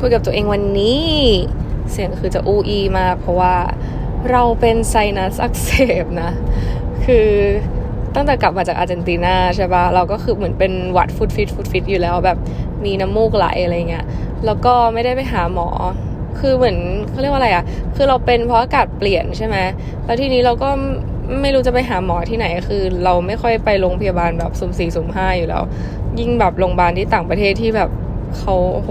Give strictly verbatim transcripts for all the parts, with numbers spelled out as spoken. คุยกับตัวเองวันนี้เสียงคือจะอูอีมากเพราะว่าเราเป็นไซนัสอักเสบนะคือตั้งแต่กลับมาจากอาร์เจนตินาใช่ปะเราก็คือเหมือนเป็นหวัดฟุดฟิตฟุดฟิตอยู่แล้วแบบมีน้ำมูกไหลอะไรเงี้ยแล้วก็ไม่ได้ไปหาหมอคือเหมือนเขาเรียกว่าอะไรอ่ะคือเราเป็นเพราะอากาศเปลี่ยนใช่ไหมแล้วทีนี้เราก็ไม่รู้จะไปหาหมอที่ไหนคือเราไม่ค่อยไปโรงพยาบาลแบบสุ่มสี่สุ่มห้าอยู่แล้วยิ่งแบบโรงพยาบาลที่ต่างประเทศที่แบบเขาโอ้โห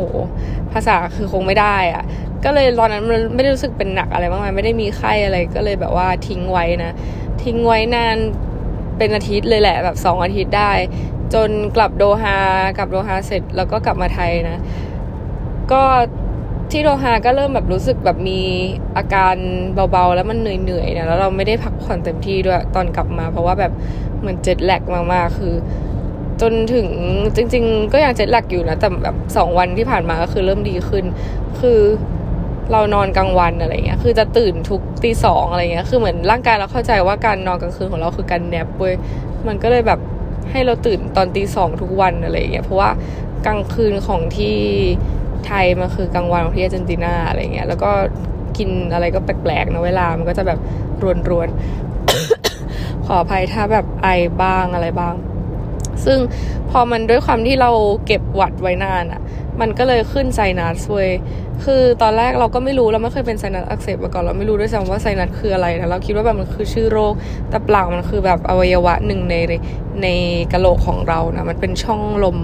ภาษาคือคงไม่ได้อ่ะก็เลยตอนนั้นมันไม่ได้รู้สึกเป็นหนักอะไรมากมายไม่ได้มีไข้อะไรก็เลยแบบว่าทิ้งไว้นะทิ้งไว้นานเป็นอาทิตย์เลยแหละแบบสองอาทิตย์ได้จนกลับโดฮากลับโดฮาเสร็จแล้วก็กลับมาไทยนะก็ที่โดฮาก็เริ่มแบบรู้สึกแบบมีอาการเบาๆแล้วมันเหนื่อยๆนะแล้วเราไม่ได้พักผ่อนเต็มที่ด้วยตอนกลับมาเพราะว่าแบบเหมือนเจ็ตแลกมากๆคือจนถึงจริงๆก็ยังเจ็ตแลกอยู่นะแต่แบบสองวันที่ผ่านมาก็คือเริ่มดีขึ้นคือเรานอนกลางวันอะไรเงี้ยคือจะตื่นทุกตีสองอะไรเงี้ยคือเหมือนร่างกายเราเข้าใจว่าการนอนกลางคืนของเราคือการแนปเว้ยมันก็เลยแบบให้เราตื่นตอนตีสองทุกวันอะไรเงี้ยเพราะว่ากลางคืนของที่ไทยมันคือกลางวันของที่อาร์เจนตินาอะไรเงี้ยแล้วก็กินอะไรก็แปลกๆนะเวลามันก็จะแบบรวนๆ ขออภัยถ้าแบบไอบ้างอะไรบ้างซึ่งพอมันด้วยความที่เราเก็บหวัดไว้นานอ่ะมันก็เลยขึ้นไซนัสเว้ยคือตอนแรกเราก็ไม่รู้เราไม่เคยเป็นไซนัสอักเสบมาก่อนเราไม่รู้ด้วยซ้ำว่าไซนัสคืออะไรนะเราคิดว่าแบบมันคือชื่อโรคแต่เปล่ามันคือแบบอวัยวะหนึ่งในในกะโหลกของเรานะมันเป็นช่องลม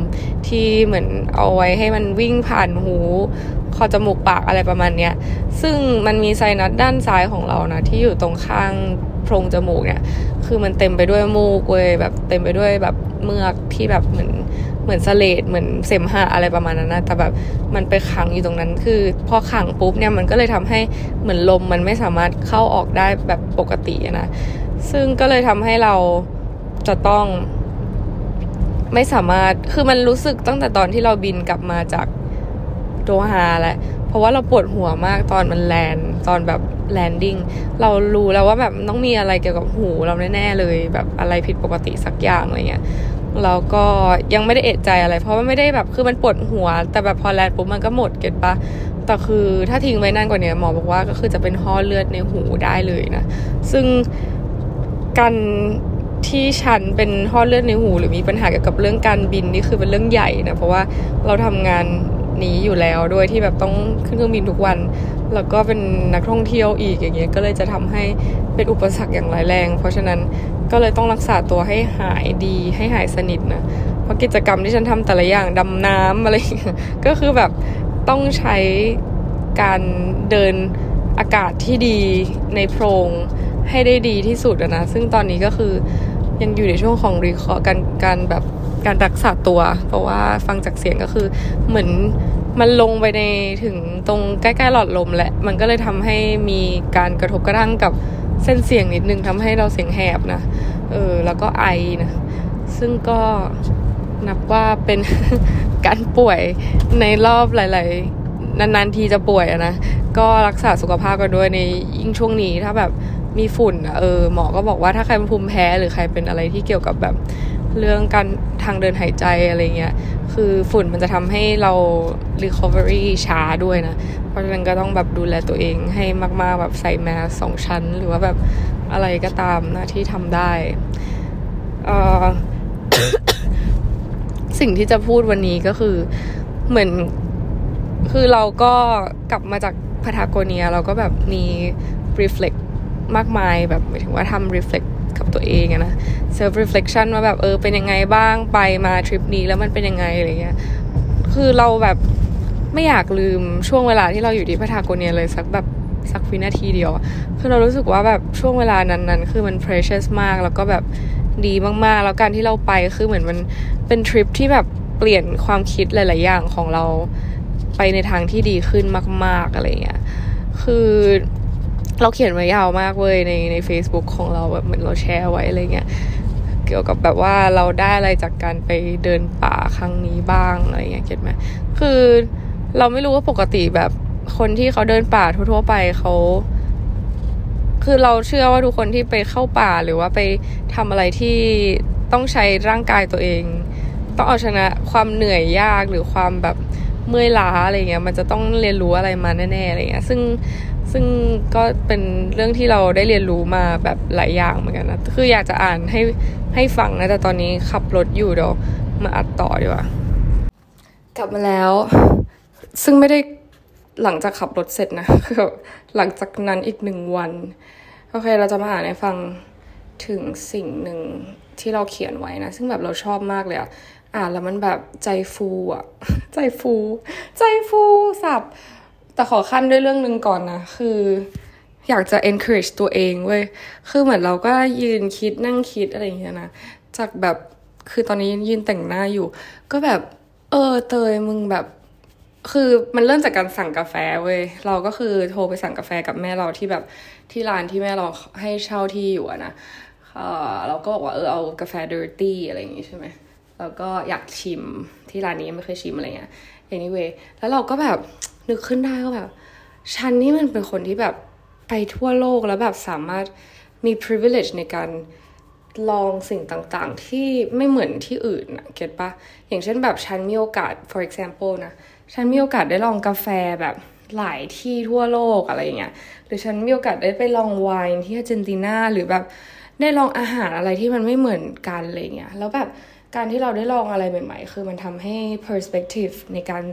ที่เหมือนเอาไว้ให้มันวิ่งผ่านหูคอจมูกปากอะไรประมาณเนี้ยซึ่งมันมีไซนัสด้านซ้ายของเรานะที่อยู่ตรงข้างโพรงจมูกเนี่ยคือมันเต็มไปด้วยมูกเว้ยแบบเต็มไปด้วยแบบเมือกที่แบบเหมือนเหมือนสเลดเหมือนเสมหะอะไรประมาณนั้นนะแต่แบบมันไปขังอยู่ตรงนั้นคือพอขังปุ๊บเนี่ยมันก็เลยทำให้เหมือนลมมันไม่สามารถเข้าออกได้แบบปกตินะซึ่งก็เลยทำให้เราจะต้องไม่สามารถคือมันรู้สึกตั้งแต่ตอนที่เราบินกลับมาจากโดฮาแหละเพราะว่าเราปวดหัวมากตอนมันแลนด์ตอนแบบแลนดิ้งเรารู้แล้วว่าแบบต้องมีอะไรเกี่ยวกับหูเราแน่ๆเลยแบบอะไรผิดปกติสักอย่างอะไรเงี้ยแล้วก็ยังไม่ได้เอะใจอะไรเพราะว่าไม่ได้แบบคือมันปวดหัวแต่แบบพอแลนด์ปุ๊บมันก็หมดเก็ตปะแต่คือถ้าทิ้งไว้นานกว่านี้หมอบอกว่าก็คือจะเป็นห้อเลือดในหูได้เลยนะซึ่งการที่ฉันเป็นห้อเลือดในหูหรือมีปัญหาเกี่ยวกับเรื่องการบินนี่คือเป็นเรื่องใหญ่นะเพราะว่าเราทำงานนี้อยู่แล้วด้วยที่แบบต้องขึ้นเครื่องบินทุกวันแล้วก็เป็นนักท่องเที่ยวอีกอย่างเงี้ยก็เลยจะทำให้เป็นอุปสรรคอย่างร้ายแรงเพราะฉะนั้นก็เลยต้องรักษาตัวให้หายดีให้หายสนิทนะเพราะกิจกรรมที่ฉันทำแต่ละอย่างดำน้ำอะไรก็คือแบบต้องใช้การเดินอากาศที่ดีในโพรงให้ได้ดีที่สุดนะซึ่งตอนนี้ก็คือยังอยู่ในช่วงของรีคอร์การการแบบการรักษาตัวเพราะว่าฟังจากเสียงก็คือเหมือนมันลงไปในถึงตรงใกล้ๆหลอดลมแหละมันก็เลยทำให้มีการกระทบกระทั่งกับเส้นเสียงนิดนึงทำให้เราเสียงแหบนะเออแล้วก็ไอนะซึ่งก็นับว่าเป็น การป่วยในรอบหลายๆนานๆทีจะป่วยนะก็รักษาสุขภาพกันด้วยในยิ่งช่วงนี้ถ้าแบบมีฝุ่นเออหมอก็บอกว่าถ้าใครเป็นภูมิแพ้หรือใครเป็นอะไรที่เกี่ยวกับแบบเรื่องการทางเดินหายใจอะไรเงี้ยคือฝุ่นมันจะทำให้เรา recovery ช้าด้วยนะเพราะฉะนั้นก็ต้องแบบดูแลตัวเองให้มากๆแบบใส่แมสสองชั้นหรือว่าแบบอะไรก็ตามนะที่ทำได้เอ่อ สิ่งที่จะพูดวันนี้ก็คือเหมือนคือเราก็กลับมาจากพาทาโกเนียเราก็แบบมี reflect มากมายแบบหมายถึงว่าทำ reflectกับตัวเองอะนะ self reflection ว่าแบบเออเป็นยังไงบ้างไปมาทริปนี้แล้วมันเป็นยังไงอะไรเงี้ยคือเราแบบไม่อยากลืมช่วงเวลาที่เราอยู่ที่พาทาโกเนียเลยสักแบบสักวินาทีเดียวคือเรารู้สึกว่าแบบช่วงเวลานั้นๆคือมัน precious มากแล้วก็แบบดีมากๆแล้วการที่เราไปคือเหมือนมันเป็นทริปที่แบบเปลี่ยนความคิดหลายๆอย่างของเราไปในทางที่ดีขึ้นมากๆอะไรเงี้ยคือเราเขียนไว้ยาวมากเว้ยในใน Facebook ของเราแบบเหมือนเราแชร์ไว้อะไรเงี้ยเกี่ยวกับแบบว่าเราได้อะไรจากการไปเดินป่าครั้งนี้บ้างอะไรเงี้ยเก็ทไหมคือเราไม่รู้ว่าปกติแบบคนที่เขาเดินป่าทั่วๆไปเขาคือเราเชื่อว่าทุกคนที่ไปเข้าป่าหรือว่าไปทำอะไรที่ต้องใช้ร่างกายตัวเองต้องเอาชนะความเหนื่อยยากหรือความแบบ เมื่อยล้าอะไรเงี้ยมันจะต้องเรียนรู้อะไรมาแน่ๆอะไรเงี้ยซึ่งซึ่งก็เป็นเรื่องที่เราได้เรียนรู้มาแบบหลายอย่างเหมือนกันนะคืออยากจะอ่านให้ให้ฟังนะแต่ตอนนี้ขับรถอยู่เดี๋ยวมาอัดต่อดีกว่ากลับมาแล้วซึ่งไม่ได้หลังจากขับรถเสร็จนะคือแบบหลังจากนั้นอีกหนึ่งวันโอเคเราจะมาอ่านให้ฟังถึงสิ่งหนึ่งที่เราเขียนไว้นะซึ่งแบบเราชอบมากเลยอ่ะอ่านแล้วมันแบบใจฟูอ่ะใจฟูใจฟูสับแต่ขอขั้นด้วยเรื่องนึงก่อนนะคืออยากจะ encourage ตัวเองเว้ยคือเหมือนเราก็ยืนคิดนั่งคิดอะไรอย่างเงี้ยนะจากแบบคือตอนนี้ยืนแต่งหน้าอยู่ก็แบบเออเตยมึงแบบคือมันเริ่มจากการสั่งกาแฟเว้ยเราก็คือโทรไปสั่งกาแฟกับแม่เราที่แบบที่ร้านที่แม่เราให้เช่าที่อยู่นะอ่าเราก็บอกว่าเออเอากาแฟ dirty อะไรอย่างงี้ใช่ไหมแล้วก็อยากชิมที่ร้านนี้ไม่เคยชิมอะไรเงี้ย anyway แล้วเราก็แบบนึกขึ้นได้ก็แบบฉันนี่มันเป็นคนที่แบบไปทั่วโลกแล้วแบบสามารถมี privilege ในการลองสิ่งต่างๆที่ไม่เหมือนที่อื่นนะเก็ตปะอย่างเช่นแบบฉันมีโอกาส for example นะฉันมีโอกาสได้ลองกาแฟแบบหลายที่ทั่วโลกอะไรอย่างเงี้ยหรือฉันมีโอกาสได้ไปลองไวน์ที่อาร์เจนตินาหรือแบบได้ลองอาหารอะไรที่มันไม่เหมือนกันอะไรเงี้ยแล้วแบบการที่เราได้ลองอะไรใหม่ๆคือมันทำให้ perspective ในการ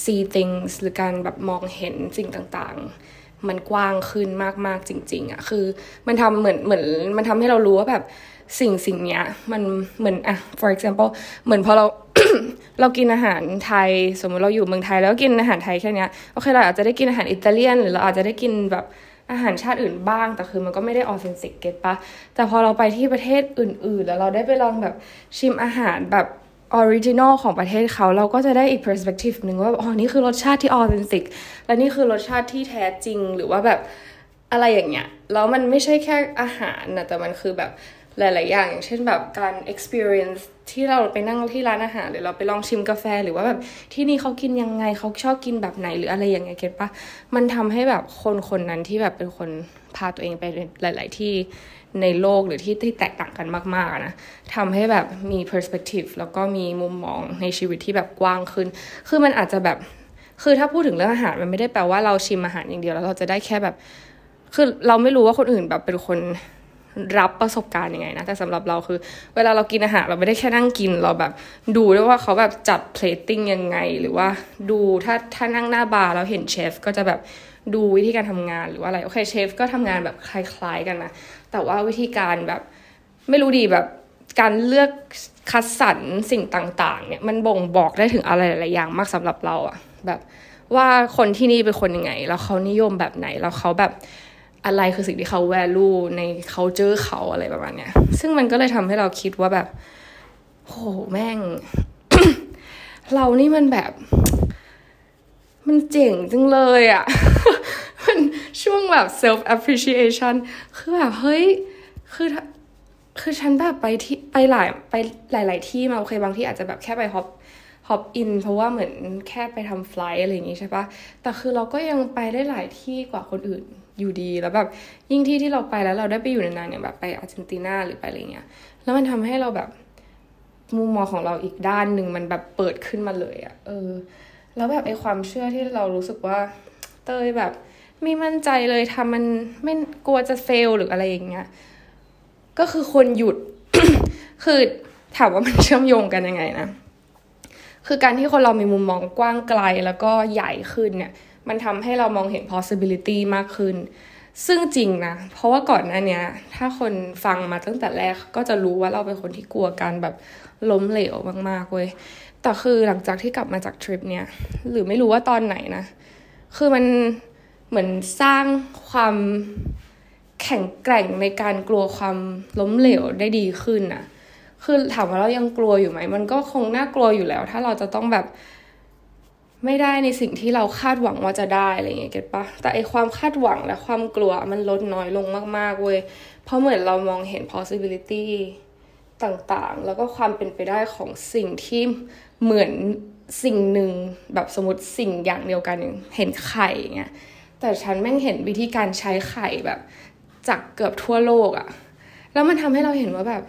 see things หรือการแบบมองเห็นสิ่งต่างๆมันกว้างขึ้นมากๆจริงๆอ่ะคือมันทำเหมือนเหมือนมันทำให้เรารู้ว่าแบบสิ่งสิ่งเนี้ยมันเหมือนอ่ะ for example เหมือนพอเรา เรากินอาหารไทยสมมติเราอยู่เมืองไทยแล้วกินอาหารไทยแค่เนี้ยโอเคเราอาจจะได้กินอาหารอิตาเลียนหรือเราอาจจะได้กินแบบอาหารชาติอื่นบ้างแต่คือมันก็ไม่ได้ออเทนติกเก็ตปะแต่พอเราไปที่ประเทศอื่นๆแล้วเราได้ไปลองแบบชิมอาหารแบบออริจินอลของประเทศเขาเราก็จะได้อีก perspective นึงว่าอ๋อนี่คือรสชาติที่ออเทนติกและนี่คือรสชาติที่แท้จริงหรือว่าแบบอะไรอย่างเงี้ยแล้วมันไม่ใช่แค่อาหารนะแต่มันคือแบบหลายๆอย่างอย่างเช่นแบบการ experience ที่เราไปนั่งที่ร้านอาหารหรือเราไปลองชิมกาแฟหรือว่าแบบที่นี่เขากินยังไงเขาชอบกินแบบไหนหรืออะไรอย่างเงี้ยเก็ตปะมันทำให้แบบคนคนนั้นที่แบบเป็นคนพาตัวเองไปหลายๆที่ในโลกหรือที่ที่แตกต่างกันมากๆนะทำให้แบบมี perspective แล้วก็มีมุมมองในชีวิตที่แบบกว้างขึ้นคือมันอาจจะแบบคือถ้าพูดถึงเรื่องอาหารมันไม่ได้แปลว่าเราชิมอาหารอย่างเดียวแล้วเราจะได้แค่แบบคือเราไม่รู้ว่าคนอื่นแบบเป็นคนรับประสบการณ์ยังไงนะแต่สำหรับเราคือเวลาเรากินอาหารเราไม่ได้แค่นั่งกินเราแบบดูด้วยว่าเขาแบบจัดเพลตติ้งยังไงหรือว่าดูถ้าถ้านั่งหน้าบาร์เราเห็นเชฟก็จะแบบดูวิธีการทำงานหรือว่าอะไรโอเคเชฟก็ทำงานแบบคล้ายๆกันนะแต่ว่าวิธีการแบบไม่รู้ดีแบบการเลือกคัดสรรสิ่งต่างๆเนี่ยมันบ่งบอกได้ถึงอะไรหลายๆอย่างมากสำหรับเราอะแบบว่าคนที่นี่เป็นคนยังไงแล้วเขานิยมแบบไหนแล้วเขาแบบอะไรคือสิ่งที่เขา value ใน culture เขาอะไรประมาณเนี้ยซึ่งมันก็เลยทำให้เราคิดว่าแบบโหแม่ง เรานี่มันแบบมันเจ๋งจังเลยอ่ะ มันช่วงแบบ self appreciation คือแบบเฮ้ยคือคือฉันแบบไปที่ไปหลายไปหลายๆที่มาโอเคบางที่อาจจะแบบแค่ไป hop hop in เพราะว่าเหมือนแค่ไปทำ flight อะไรอย่างงี้ใช่ปะแต่คือเราก็ยังไปได้หลายที่กว่าคนอื่นอยู่ดีแล้วแบบยิ่งที่ที่เราไปแล้วเราได้ไปอยู่นานๆอย่างแบบไปอาร์เจนตินาหรือไปอะไรเงี้ยแล้วมันทำให้เราแบบมุมมองของเราอีกด้านหนึ่งมันแบบเปิดขึ้นมาเลยอ่ะเออแล้วแบบไอ้ความเชื่อที่เรารู้สึกว่าเตยแบบไม่มั่นใจเลยทำมันไม่กลัวจะเฟลหรืออะไรอย่างเงี้ยก็คือคนหยุด คือถามว่ามันเชื่อมโยงกันยังไงนะคือการที่คนเรามีมุมมองกว้างไกลแล้วก็ใหญ่ขึ้นเนี่ยมันทำให้เรามองเห็น possibility มากขึ้นซึ่งจริงนะเพราะว่าก่อนหน้านี้ถ้าคนฟังมาตั้งแต่แรกก็จะรู้ว่าเราเป็นคนที่กลัวการแบบล้มเหลวมากๆเว้ยแต่คือหลังจากที่กลับมาจากทริปเนี้ยหรือไม่รู้ว่าตอนไหนนะคือมันเหมือนสร้างความแข็งแกร่งในการกลัวความล้มเหลวได้ดีขึ้นนะคือถามว่าเรายังกลัวอยู่ไหมมันก็คงน่ากลัวอยู่แล้วถ้าเราจะต้องแบบไม่ได้ในสิ่งที่เราคาดหวังว่าจะได้อะไรอย่างเงี้ยเก็ตปะแต่ไอความคาดหวังและความกลัวมันลดน้อยลงมากๆเว้ยเพราะเหมือนเรามองเห็น possibility ต่างๆแล้วก็ความเป็นไปได้ของสิ่งที่เหมือนสิ่งหนึ่งแบบสมมติสิ่งอย่างเดียวกันเห็นไข่อย่างเงี้ยแต่ฉันแม่งเห็นวิธีการใช้ไข่แบบจากเกือบทั่วโลกอะแล้วมันทำให้เราเห็นว่าแบบ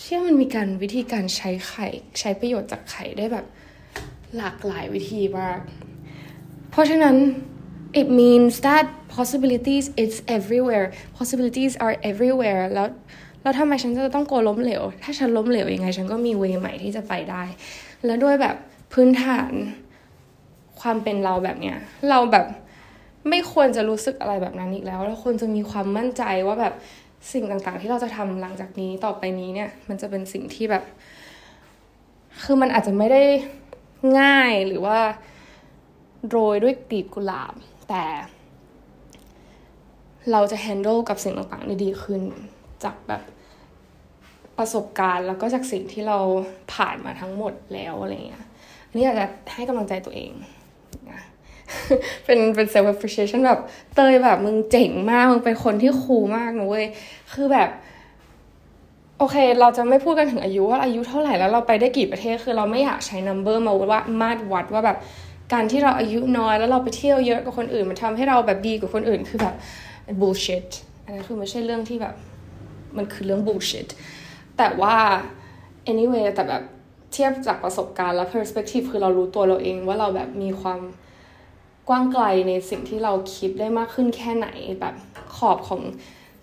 เชื่อมันมีการวิธีการใช้ไข่ใช้ประโยชน์จากไข่ได้แบบ หลากหลายวิธีมากเพราะฉะนั้น it means that possibilities it's everywhere possibilities are everywhere แล้วแล้วทำไมฉันจะต้องโกล้มเหลวถ้าฉันล้มเหลวยังไงฉันก็มีเวย์ใหม่ที่จะไปได้แล้วด้วยแบบพื้นฐานความเป็นเราแบบเนี้ยเราแบบไม่ควรจะรู้สึกอะไรแบบนั้นอีกแล้วเราควรจะมีความมั่นใจว่าแบบสิ่งต่างๆที่เราจะทำหลังจากนี้ต่อไปนี้เนี่ยมันจะเป็นสิ่งที่แบบคือมันอาจจะไม่ได้ง่ายหรือว่าโรยด้วยกลีบกุหลาบแต่เราจะ handle กับสิ่งต่างๆได้ดีขึ้นจากแบบประสบการณ์แล้วก็จากสิ่งที่เราผ่านมาทั้งหมดแล้วอะไรเงี้ยอันนี้อาจจะให้กำลังใจตัวเองนะเป็นเป็น self appreciation แบบเตยแบบมึงเจ๋งมากมึงเป็นคนที่คูลมากนะเว้ยคือแบบโอเคเราจะไม่พูดกันถึงอายุว่าอายุเท่าไหร่แล้วเราไปได้กี่ประเทศคือเราไม่อยากใช้ number มาว่ามาตรวัดว่าแบบการที่เราอายุน้อยแล้วเราไปเที่ยวเยอะกว่าคนอื่นมันทำให้เราแบบดีกว่าคนอื่นคือแบบ bullshit อันนั้นคือไม่ใช่เรื่องที่แบบมันคือเรื่อง bullshit แต่ว่า anyway แต่แบบเทียบจากประสบการณ์และ perspective คือเรารู้ตัวเราเองว่าเราแบบมีความกว้างไกลในสิ่งที่เราคิดได้มากขึ้นแค่ไหนแบบขอบของ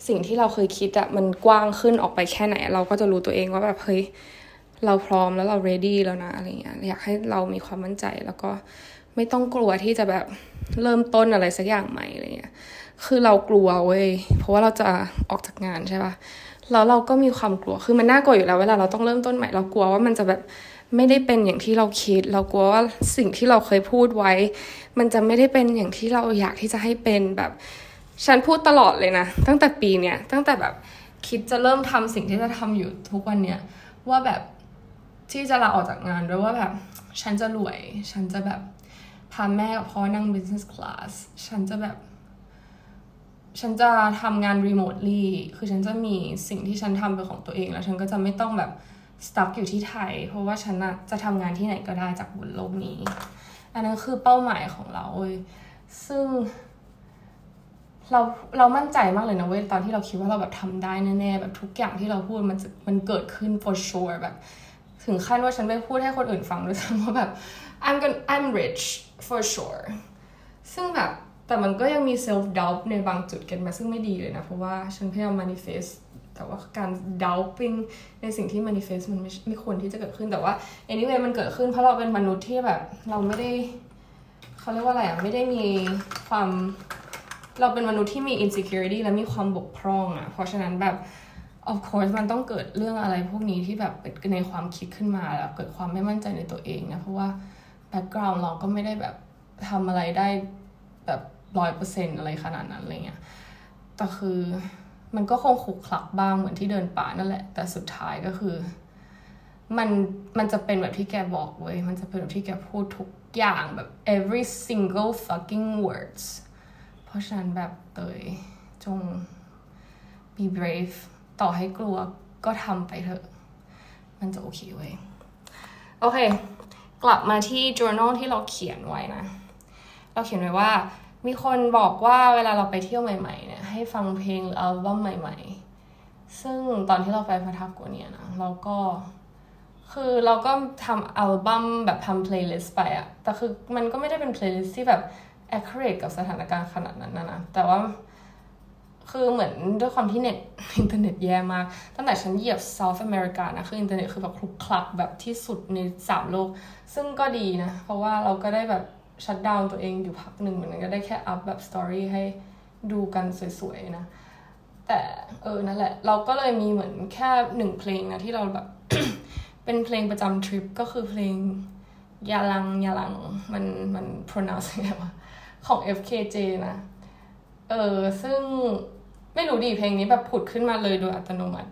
สิ่งที่เราเคยคิดอะมันกว้างขึ้นออกไปแค่ไหนเราก็จะรู้ตัวเองว่าแบบเฮ้ยเราพร้อมแล้วเรา ready แล้วนะอะไรเงี้ยอยากให้เรามีความมั่นใจแล้วก็ไม่ต้องกลัวที่จะแบบเริ่มต้นอะไรสักอย่างใหม่อะไรเงี้ยคือเรากลัวเว้ยเพราะว่าเราจะออกจากงานใช่ป่ะแล้วเราก็มีความกลัวคือมันน่ากลัวอยู่แล้วเวลาเราต้องเริ่มต้นใหม่เรากลัวว่ามันจะแบบไม่ได้เป็นอย่างที่เราคิดเรากลัวว่าสิ่งที่เราเคยพูดไว้มันจะไม่ได้เป็นอย่างที่เราอยากที่จะให้เป็นแบบฉันพูดตลอดเลยนะตั้งแต่ปีเนี้ยตั้งแต่แบบคิดจะเริ่มทำสิ่งที่จะทำอยู่ทุกวันเนี้ยว่าแบบที่จะลาออกจากงานด้วยว่าแบบฉันจะรวยฉันจะแบบพาแม่กับพ่อนั่ง business class ฉันจะแบบฉันจะทำงาน remotely คือฉันจะมีสิ่งที่ฉันทำเป็นของตัวเองแล้วฉันก็จะไม่ต้องแบบ stuck อยู่ที่ไทยเพราะว่าฉันนะจะทำงานที่ไหนก็ได้จากบนโลกนี้อันนั้นคือเป้าหมายของเราซึ่งเราเรามั่นใจมากเลยนะเว้ยตอนที่เราคิดว่าเราแบบทำได้แน่ๆแบบทุกอย่างที่เราพูดมันมันเกิดขึ้น for sure แบบถึงขั้นว่าฉันไปพูดให้คนอื่นฟังด้วยซ้ำว่าแบบ I'm gonna I'm rich for sure ซึ่งแบบแต่มันก็ยังมี self doubt ในบางจุดกันมาซึ่งไม่ดีเลยนะเพราะว่าฉันพยายาม manifest แต่ว่าการ doubting ในสิ่งที่ manifest มันไม่ไม่ควรที่จะเกิดขึ้นแต่ว่า anyway มันเกิดขึ้นเพราะเราเป็นมนุษย์ที่แบบเราไม่ได้เขาเรียกว่าอะไรอ่ะไม่ได้มีความเราเป็นมนุษย์ที่มี insecurity และมีความบกพร่องอ่ะเพราะฉะนั้นแบบ of course มันต้องเกิดเรื่องอะไรพวกนี้ที่แบบในความคิดขึ้นมาแล้วเกิดความไม่มั่นใจในตัวเองนะเพราะว่า background เราก็ไม่ได้แบบทำอะไรได้แบบ ร้อยเปอร์เซ็นต์ อะไรขนาดนั้นอะไรเงี้ยแต่คือมันก็คงขลุกขลักบ้างเหมือนที่เดินป่านั่นแหละแต่สุดท้ายก็คือมันมันจะเป็นแบบที่แกบอกเว้ยมันจะเป็นแบบที่แกพูดทุกอย่างแบบ every single fucking wordsเพราะฉะนั้นแบบเตยจง be brave ต่อให้กลัวก็ทำไปเถอะมันจะโอเคเว้ยโอเคกลับมาที่ journal ที่เราเขียนไว้นะเราเขียนไว้ว่ามีคนบอกว่าเวลาเราไปเที่ยวใหม่ๆเนี่ยให้ฟังเพลงหรืออัลบั้มใหม่ๆซึ่งตอนที่เราไปพัทยาเนี่ยนะเราก็คือเราก็ทำอัลบั้มแบบทำ playlist ไปอะแต่คือมันก็ไม่ได้เป็น playlist ที่แบบaccurate กับสถานการณ์ขนาดนั้นนะนะแต่ว่าคือเหมือนด้วยความที่เน็ตอินเทอร์เน็ตแย่มากตั้งแต่ฉันเหยียบ South America นะคืออินเทอร์เน็ตคือแบบคลุกคลักแบบที่สุดในสามโลกซึ่งก็ดีนะเพราะว่าเราก็ได้แบบชัตดาวน์ตัวเองอยู่พักหนึ่งเหมือนกันก็ได้แค่อัพแบบสตอรี่ให้ดูกันสวยๆนะแต่เออนั่นแหละเราก็เลยมีเหมือนแค่หนึ่งเพลงนะที่เราแบบ เป็นเพลงประจำทริปก็คือเพลงยาลังยาลังมันมัน pronounce ยังไงวะของ เอฟ เค เจ นะเออซึ่งไม่รู้ดิเพลงนี้แบบผุดขึ้นมาเลยโดยอัตโนมัติ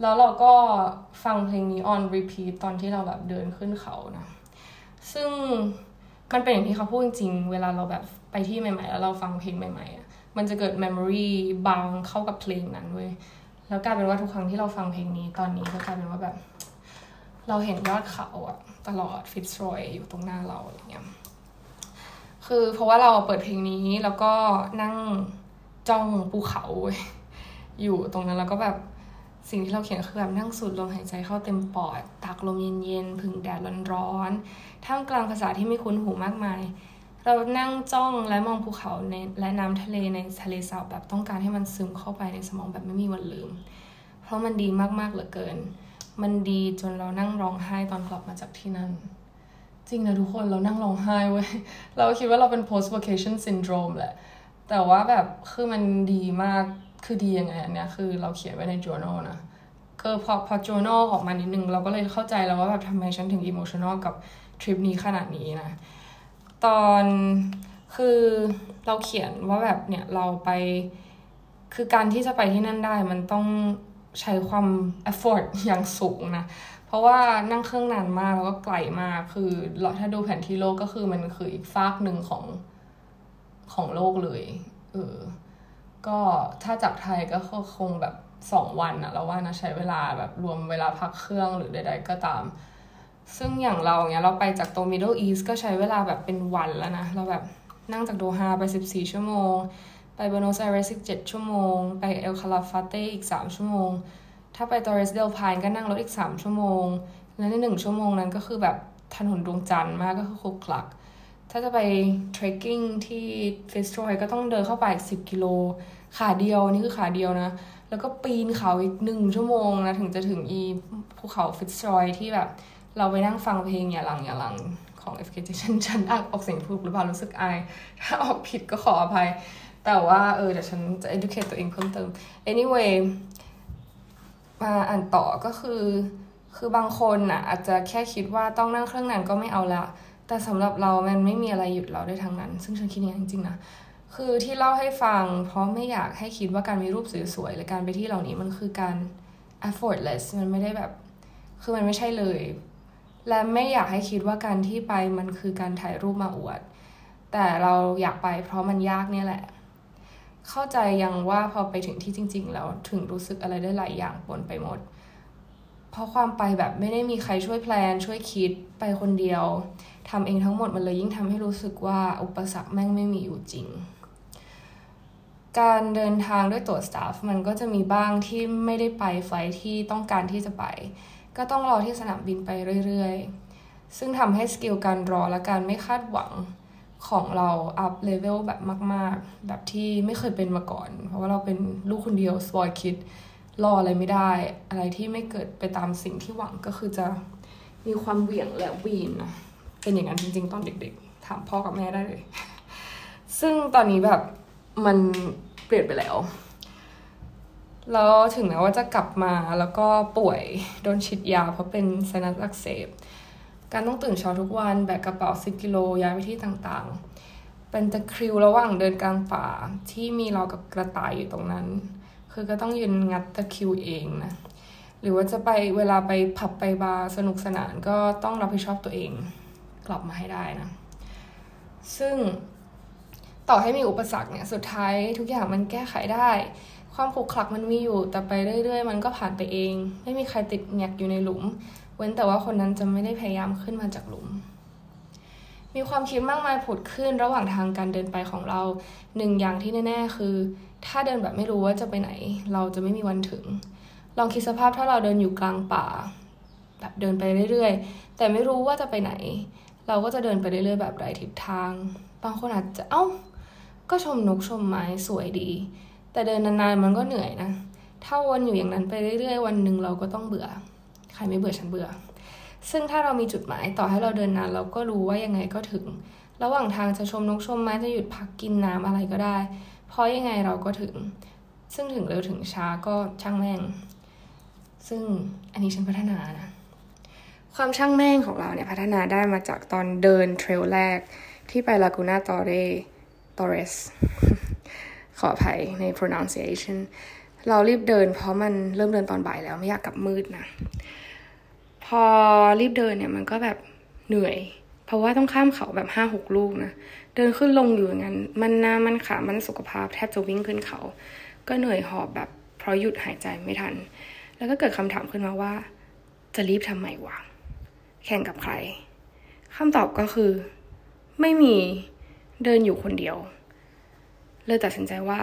แล้วเราก็ฟังเพลงนี้ on repeat ตอนที่เราแบบเดินขึ้นเขานะซึ่งมันเป็นอย่างที่เขาพูดจริงเวลาเราแบบไปที่ใหม่ๆแล้วเราฟังเพลงใหม่ๆอ่ะมันจะเกิด memory บางเข้ากับเพลงนั้นเว้ยแล้วกลายเป็นว่าทุกครั้งที่เราฟังเพลงนี้ตอนนี้ก็กลายเป็นว่าแบบเราเห็นยอดเขาอ่ะตลอด Fitzroy อยู่ตรงหน้าเราอะไรเงี้ยคือเพราะว่าเราเปิดเพลงนี้แล้วก็นั่งจ้องภูเขาอยู่ตรงนั้นแล้วก็แบบ สิ่งที่เราเขียนคือแบบนั่งสูดลมหายใจเข้าเต็มปอดตากลมเย็นๆพึ่งแดดร้อนๆท่ามกลางภาษาที่ไม่คุ้นหูมากมายเรานั่งจ้องและมองภูเขาและน้ำทะเลในทะเลสาบแบบต้องการให้มันซึมเข้าไปในสมองแบบไม่มีวันลืมเพราะมันดีมากๆเหลือเกินมันดีจนเรานั่งร้องไห้ตอนกลับมาจากที่นั่นจริงนะทุกคนเรานั่งร้องไห้เว้ยเราคิดว่าเราเป็น post vacation syndrome แหละแต่ว่าแบบคือมันดีมากคือดียังไงอันเนี้ยคือเราเขียนไว้ใน journal นะคือพอพอ journal ออกมานิดนึงเราก็เลยเข้าใจแล้วว่าแบบทำไมฉันถึง emotional กับทริปนี้ขนาดนี้นะตอนคือเราเขียนว่าแบบเนี่ยเราไปคือการที่จะไปที่นั่นได้มันต้องใช้ความ effort อย่างสูงนะเพราะว่านั่งเครื่องนานมากแล้วก็ไกลมากคือเราถ้าดูแผนที่โลกก็คือมันคืออีกฟากหนึ่งของของโลกเลยเออก็ถ้าจากไทยก็คงแบบสองวันอะเราว่านะใช้เวลาแบบรวมเวลาพักเครื่องหรือใดๆก็ตามซึ่งอย่างเราเนี่ยเราไปจากโตมิโดอีสก็ใช้เวลาแบบเป็นวันแล้วนะเราแบบนั่งจากโดฮาไปสิบสี่ชั่วโมงไปบูโนสไอเรสอีกเจ็ดชั่วโมงไปเอลคาลาฟาเตอีกสามชั่วโมงถ้าไปตอร์เรสเดลไพน์ก็นั่งรถอีกสามชั่วโมงและในหนึ่งชั่วโมงนั้นก็คือแบบถนนดวงจันทร์มากก็คือคลุกคลักถ้าจะไปเทรคกิ้งที่เฟสโตรก็ต้องเดินเข้าไปอีกสิบกิโลขาเดียวนี่คือขาเดียวนะแล้วก็ปีนเขาอีกหนึ่งชั่วโมงนะถึงจะถึงอีภูเขาเฟสโตรที่แบบเราไปนั่งฟังเพลงอย่าหลังอย่าหลังของ เอฟ เค เจ ฉันอ่านออกเสียงถูกหรือเปล่ารู้สึกอายถ้าออกผิดก็ขออภัยแต่ว่าเออเดี๋ยวฉันจะ educate ตัวเองเพิ่มเติม anyway มาอ่านต่อก็คือคือบางคนน่ะอาจจะแค่คิดว่าต้องนั่งเครื่องนานก็ไม่เอาละแต่สำหรับเรามันไม่มีอะไรหยุดเราได้ทั้งนั้นซึ่งฉันคิดอย่างนั้นจริงๆนะคือที่เล่าให้ฟังเพราะไม่อยากให้คิดว่าการมีรูปสวยๆหรือการไปที่เหล่านี้มันคือการ effortless มันไม่ได้แบบคือมันไม่ใช่เลยและไม่อยากให้คิดว่าการที่ไปมันคือการถ่ายรูปมาอวดแต่เราอยากไปเพราะมันยากเนี่ยแหละเข้าใจยังว่าพอไปถึงที่จริงๆแล้วถึงรู้สึกอะไรได้หลายอย่างปนไปหมดเพราะความไปแบบไม่ได้มีใครช่วยแพลนช่วยคิดไปคนเดียวทำเองทั้งหมดมันเลยยิ่งทำให้รู้สึกว่าอุปสรรคแม่งไม่มีอยู่จริงการเดินทางด้วยตั๋ว staff มันก็จะมีบ้างที่ไม่ได้ไปไฟล์ที่ต้องการที่จะไปก็ต้องรอที่สนามบินไปเรื่อยๆซึ่งทำให้สกิลการรอและการไม่คาดหวังของเราอัพเลเวลแบบมากๆแบบที่ไม่เคยเป็นมาก่อนเพราะว่าเราเป็นลูกคนเดียวสปอยคิดรออะไรไม่ได้อะไรที่ไม่เกิดไปตามสิ่งที่หวังก็คือจะมีความเหวี่ยงและวีนนะเป็นอย่างนั้นจริงๆตอนเด็กๆถามพ่อกับแม่ได้เลยซึ่งตอนนี้แบบมันเปลี่ยนไปแล้วแล้วถึงแม้ว่าจะกลับมาแล้วก็ป่วยโดนฉีดยาเพราะเป็นไซนัสอักเสบการต้องตื่นเช้าทุกวันแบกกระเป๋าสิบกิโลย้ายไปที่ต่างๆเป็นตะคริวระหว่างเดินกลางป่าที่มีเรากับกระต่ายอยู่ตรงนั้นคือก็ต้องยืนงัดตะคริวเองนะหรือว่าจะไปเวลาไปผับไปบาร์สนุกสนานก็ต้องรับผิดชอบตัวเองกลับมาให้ได้นะซึ่งต่อให้มีอุปสรรคเนี่ยสุดท้ายทุกอย่างมันแก้ไขได้ความขรุขระมันมีอยู่แต่ไปเรื่อยๆมันก็ผ่านไปเองไม่มีใครติดแงกอยู่ในหลุมเว้นแต่ว่าคนนั้นจะไม่ได้พยายามขึ้นมาจากหลุมมีความคิดมากมายผุดขึ้นระหว่างทางการเดินไปของเราหนึ่งอย่างที่แน่ๆคือถ้าเดินแบบไม่รู้ว่าจะไปไหนเราจะไม่มีวันถึงลองคิดสภาพถ้าเราเดินอยู่กลางป่าแบบเดินไปเรื่อยๆแต่ไม่รู้ว่าจะไปไหนเราก็จะเดินไปเรื่อยๆแบบไร้ทิศทางบางคนอาจจะเอ้าก็ชมนกชมไม้สวยดีแต่เดินนานๆมันก็เหนื่อยนะถ้าวนอยู่อย่างนั้นไปเรื่อยๆวันหนึ่งเราก็ต้องเบื่อใครไม่เบื่อฉันเบื่อซึ่งถ้าเรามีจุดหมายต่อให้เราเดินนานเราก็รู้ว่ายังไงก็ถึงระหว่างทางจะชมนกชมไม้จะหยุดพักกินน้ำอะไรก็ได้เพราะยังไงเราก็ถึงซึ่งถึงเร็วถึงช้าก็ช่างแม่งซึ่งอันนี้ฉันพัฒนานะความช่างแม่งของเราเนี่ยพัฒนาได้มาจากตอนเดินเทรลแรกที่ไปลากูน่าตอเรตอเรสขออภัยใน pronunciation เรารีบเดินเพราะมันเริ่มเดินตอนบ่ายแล้วไม่อยากกลับมืดนะพอรีบเดินเนี่ยมันก็แบบเหนื่อยเพราะว่าต้องข้ามเขาแบบห้าหกลูกนะเดินขึ้นลงอยู่อย่างนั้นมันหน้ามันขามันสุขภาพแทบจะวิ่งขึ้นเขาก็เหนื่อยหอบแบบเพราะหยุดหายใจไม่ทันแล้วก็เกิดคำถามขึ้นมาว่าจะรีบทำไมวะแข่งกับใครคำตอบก็คือไม่มีเดินอยู่คนเดียวเลยตัดสินใจว่า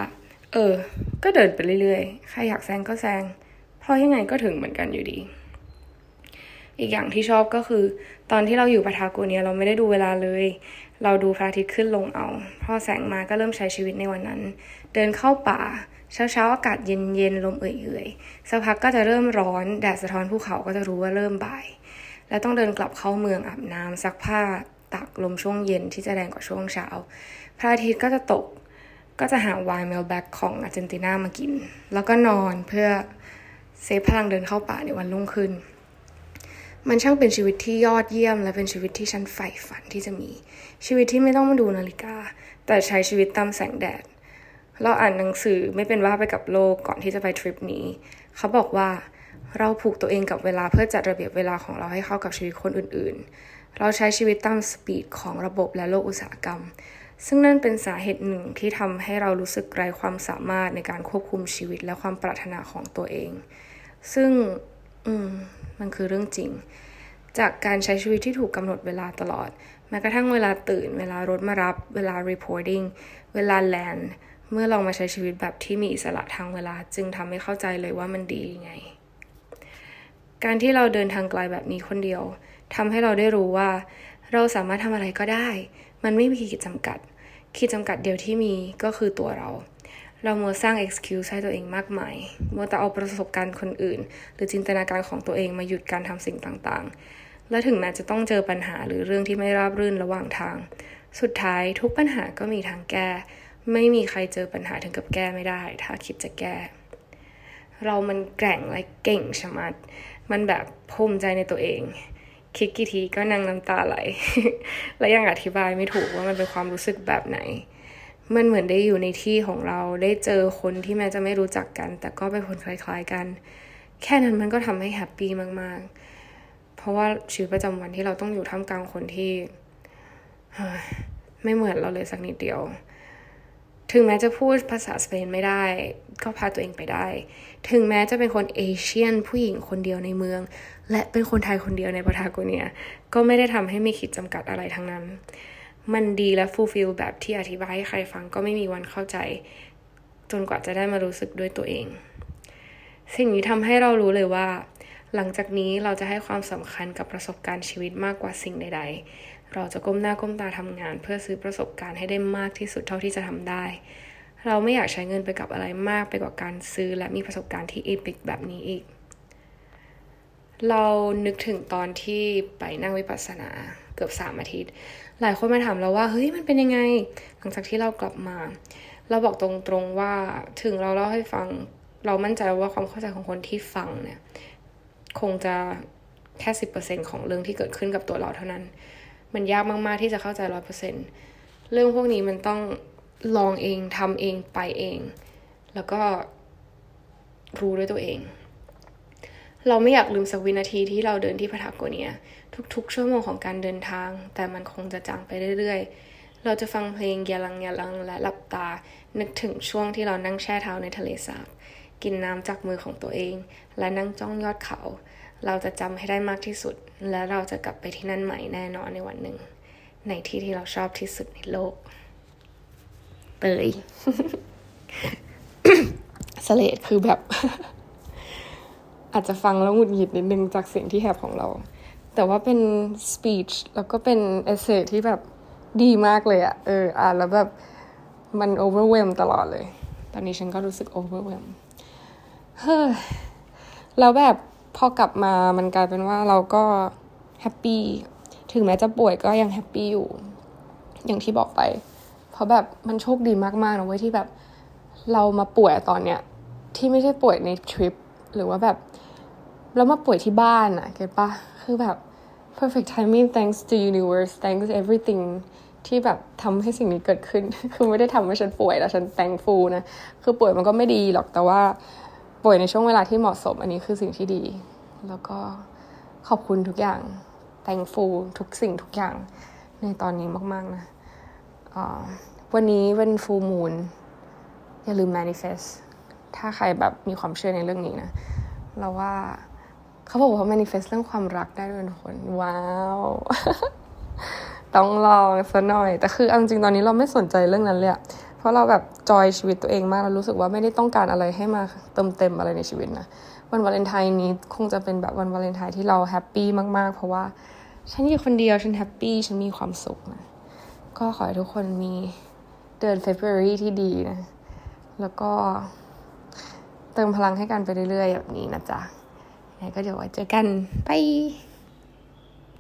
เออก็เดินไปเรื่อยๆใครอยากแซงก็แซงเพ ราะยังไงก็ถึงเหมือนกันอยู่ดีอีกอย่างที่ชอบก็คือตอนที่เราอยู่ปาทาโกเนียเราไม่ได้ดูเวลาเลยเราดูพระอาทิตย์ขึ้นลงเอาพอแสงมาก็เริ่มใช้ชีวิตในวันนั้นเดินเข้าป่าเช้าๆอากาศเย็นๆลมเอื่อยๆสักพักก็จะเริ่มร้อนแดดสะท้อนภูเขาก็จะรู้ว่าเริ่มบ่ายแล้วต้องเดินกลับเข้าเมืองอาบน้ำซักผ้าตากลมช่วงเย็นที่จะแรงกว่าช่วงเช้าพระอาทิตย์ก็จะตกก็จะหาไวน์เมลแบ็กของอาร์เจนตินามากินแล้วก็นอนเพื่อเซฟพลังเดินเข้าป่าในวันรุ่งขึ้นมันช่างเป็นชีวิตที่ยอดเยี่ยมและเป็นชีวิตที่ฉันใฝ่ฝันที่จะมีชีวิตที่ไม่ต้องมาดูนาฬิกาแต่ใช้ชีวิตตามแสงแดดเราอ่านหนังสือไม่เป็นว่าไปกับโลกก่อนที่จะไปทริปนี้เขาบอกว่าเราผูกตัวเองกับเวลาเพื่อจัดระเบียบเวลาของเราให้เข้ากับชีวิตคนอื่นๆเราใช้ชีวิตตามสปีดของระบบและโลกอุตสาหกรรมซึ่งนั่นเป็นสาเหตุหนึ่งที่ทำให้เรารู้สึกไร้ความสามารถในการควบคุมชีวิตและความปรารถนาของตัวเองซึ่งอืมมันคือเรื่องจริงจากการใช้ชีวิตที่ถูกกำหนดเวลาตลอดแม้กระทั่งเวลาตื่นเวลารถมารับเวลา reporting เวลา land เมื่อลองมาใช้ชีวิตแบบที่มีอิสระทางเวลาจึงทำให้เข้าใจเลยว่ามันดียังไงการที่เราเดินทางไกลแบบนี้คนเดียวทำให้เราได้รู้ว่าเราสามารถทำอะไรก็ได้มันไม่มีขีดจำกัดขีดจำกัดเดียวที่มีก็คือตัวเราเรามัวสร้าง excuse ให้ตัวเองมากมายมัวแต่เอาประสบการณ์คนอื่นหรือจินตนาการของตัวเองมาหยุดการทำสิ่งต่างๆและถึงแม้จะต้องเจอปัญหาหรือเรื่องที่ไม่ราบรื่นระหว่างทางสุดท้ายทุกปัญหาก็มีทางแก้ไม่มีใครเจอปัญหาถึงกับแก้ไม่ได้ถ้าคิดจะแก้เรามันแกร่งและเก่งชะมัดมันแบบภูมิใจในตัวเองคิดกี่ทีก็นั่งน้ำตาไหลและยังอธิบายไม่ถูกว่ามันเป็นความรู้สึกแบบไหนมันเหมือนได้อยู่ในที่ของเราได้เจอคนที่แม้จะไม่รู้จักกันแต่ก็เป็นคนคล้ายๆกันแค่นั้นมันก็ทำให้แฮปปี้มากๆเพราะว่าชีวิตประจำวันที่เราต้องอยู่ท่ามกลางคนที่ไม่เหมือนเราเลยสักนิดเดียวถึงแม้จะพูดภาษาสเปนไม่ได้ก็พาตัวเองไปได้ถึงแม้จะเป็นคนเอเชียนผู้หญิงคนเดียวในเมืองและเป็นคนไทยคนเดียวในปาทาโกเนียก็ไม่ได้ทำให้มีขีดจำกัดอะไรทั้งนั้นมันดีและฟูลฟิลแบบที่อธิบายให้ใครฟังก็ไม่มีวันเข้าใจจนกว่าจะได้มารู้สึกด้วยตัวเองสิ่งนี้ทำให้เรารู้เลยว่าหลังจากนี้เราจะให้ความสำคัญกับประสบการณ์ชีวิตมากกว่าสิ่งใดๆเราจะก้มหน้าก้มตาทำงานเพื่อซื้อประสบการณ์ให้ได้มากที่สุดเท่าที่จะทำได้เราไม่อยากใช้เงินไปกับอะไรมากไปกว่าการซื้อและมีประสบการณ์ที่เอปิกแบบนี้อีกเรานึกถึงตอนที่ไปนั่งวิปัสสนาเกือบสามอาทิตย์หลายคนมาถามเราว่าเฮ้ยมันเป็นยังไงหลังจากที่เรากลับมาเราบอกตรงๆว่าถึงเราเล่าให้ฟังเรามั่นใจว่าความเข้าใจของคนที่ฟังเนี่ยคงจะแค่ สิบเปอร์เซ็นต์ ของเรื่องที่เกิดขึ้นกับตัวเราเท่านั้นมันยากมากๆที่จะเข้าใจ ร้อยเปอร์เซ็นต์ เรื่องพวกนี้มันต้องลองเองทำเองไปเองแล้วก็รู้ด้วยตัวเองเราไม่อยากลืมสักวินาทีที่เราเดินที่ปาทาโกเนียทุกๆชั่วโมงของการเดินทางแต่มันคงจะจางไปเรื่อยๆเราจะฟังเพลงยาลังยาลังและหลับตานึกถึงช่วงที่เรานั่งแช่เท้าในทะเลสาบกินน้ำจากมือของตัวเองและนั่งจ้องยอดเขาเราจะจำให้ได้มากที่สุดและเราจะกลับไปที่นั่นใหม่แน่นอนในวันหนึ่งในที่ที่เราชอบที่สุดในโลกเตย สเลดคือแบบ อาจจะฟังแล้วหงุดหงิดนิดนึงจากเสียงที่แหบของเราแต่ว่าเป็น speech แล้วก็เป็น essay ที่แบบดีมากเลยอะเอออ่านแล้วแบบมัน overwhelm ตลอดเลยตอนนี้ฉันก็รู้สึก overwhelm เฮ้อแล้วแบบพอกลับมามันกลายเป็นว่าเราก็แฮปปี้ถึงแม้จะป่วยก็ยังแฮปปี้อยู่อย่างที่บอกไปเพราะแบบมันโชคดีมากๆนะเว้ยที่แบบเรามาป่วยตอนเนี้ยที่ไม่ใช่ป่วยในทริปหรือว่าแบบแล้วมาป่วยที่บ้านอะเก็ตป่ะคือแบบ perfect timing thanks to universe thanks everything ที่แบบทำให้สิ่งนี้เกิดขึ้น คือไม่ได้ทำให้ฉันป่วยแล้วฉัน thankful นะคือป่วยมันก็ไม่ดีหรอกแต่ว่าป่วยในช่วงเวลาที่เหมาะสมอันนี้คือสิ่งที่ดีแล้วก็ขอบคุณทุกอย่าง thankful ทุกสิ่งทุกอย่างในตอนนี้มากๆนะวันนี้เป็น full moon อย่าลืม manifest ถ้าใครแบบมีความเชื่อในเรื่องนี้นะเราว่าเขาบอกว่า manifest เรื่องความรักได้ด้วยทุกคนว้าว ต้องลองซะหน่อยแต่คือเอาจริงตอนนี้เราไม่สนใจเรื่องนั้นเลยอะเพราะเราแบบจอยชีวิตตัวเองมากเรารู้สึกว่าไม่ได้ต้องการอะไรให้มาเติมเต็มอะไรในชีวิตนะ วันวาเลนไทน์นี้คงจะเป็นแบบวันวาเลนไทน์ที่เราแฮปปี้มากๆเพราะว่าฉันอยู่คนเดียวฉันแฮปปี้ฉันมีความสุขนะก็ขอให้ทุกคนมีเดือน February ที่ดีนะแล้วก็เติมพลังให้กันไปเรื่อยๆแบบนี้นะจ๊ะยังไงก็เดี๋ยวไว้เจอกันบาย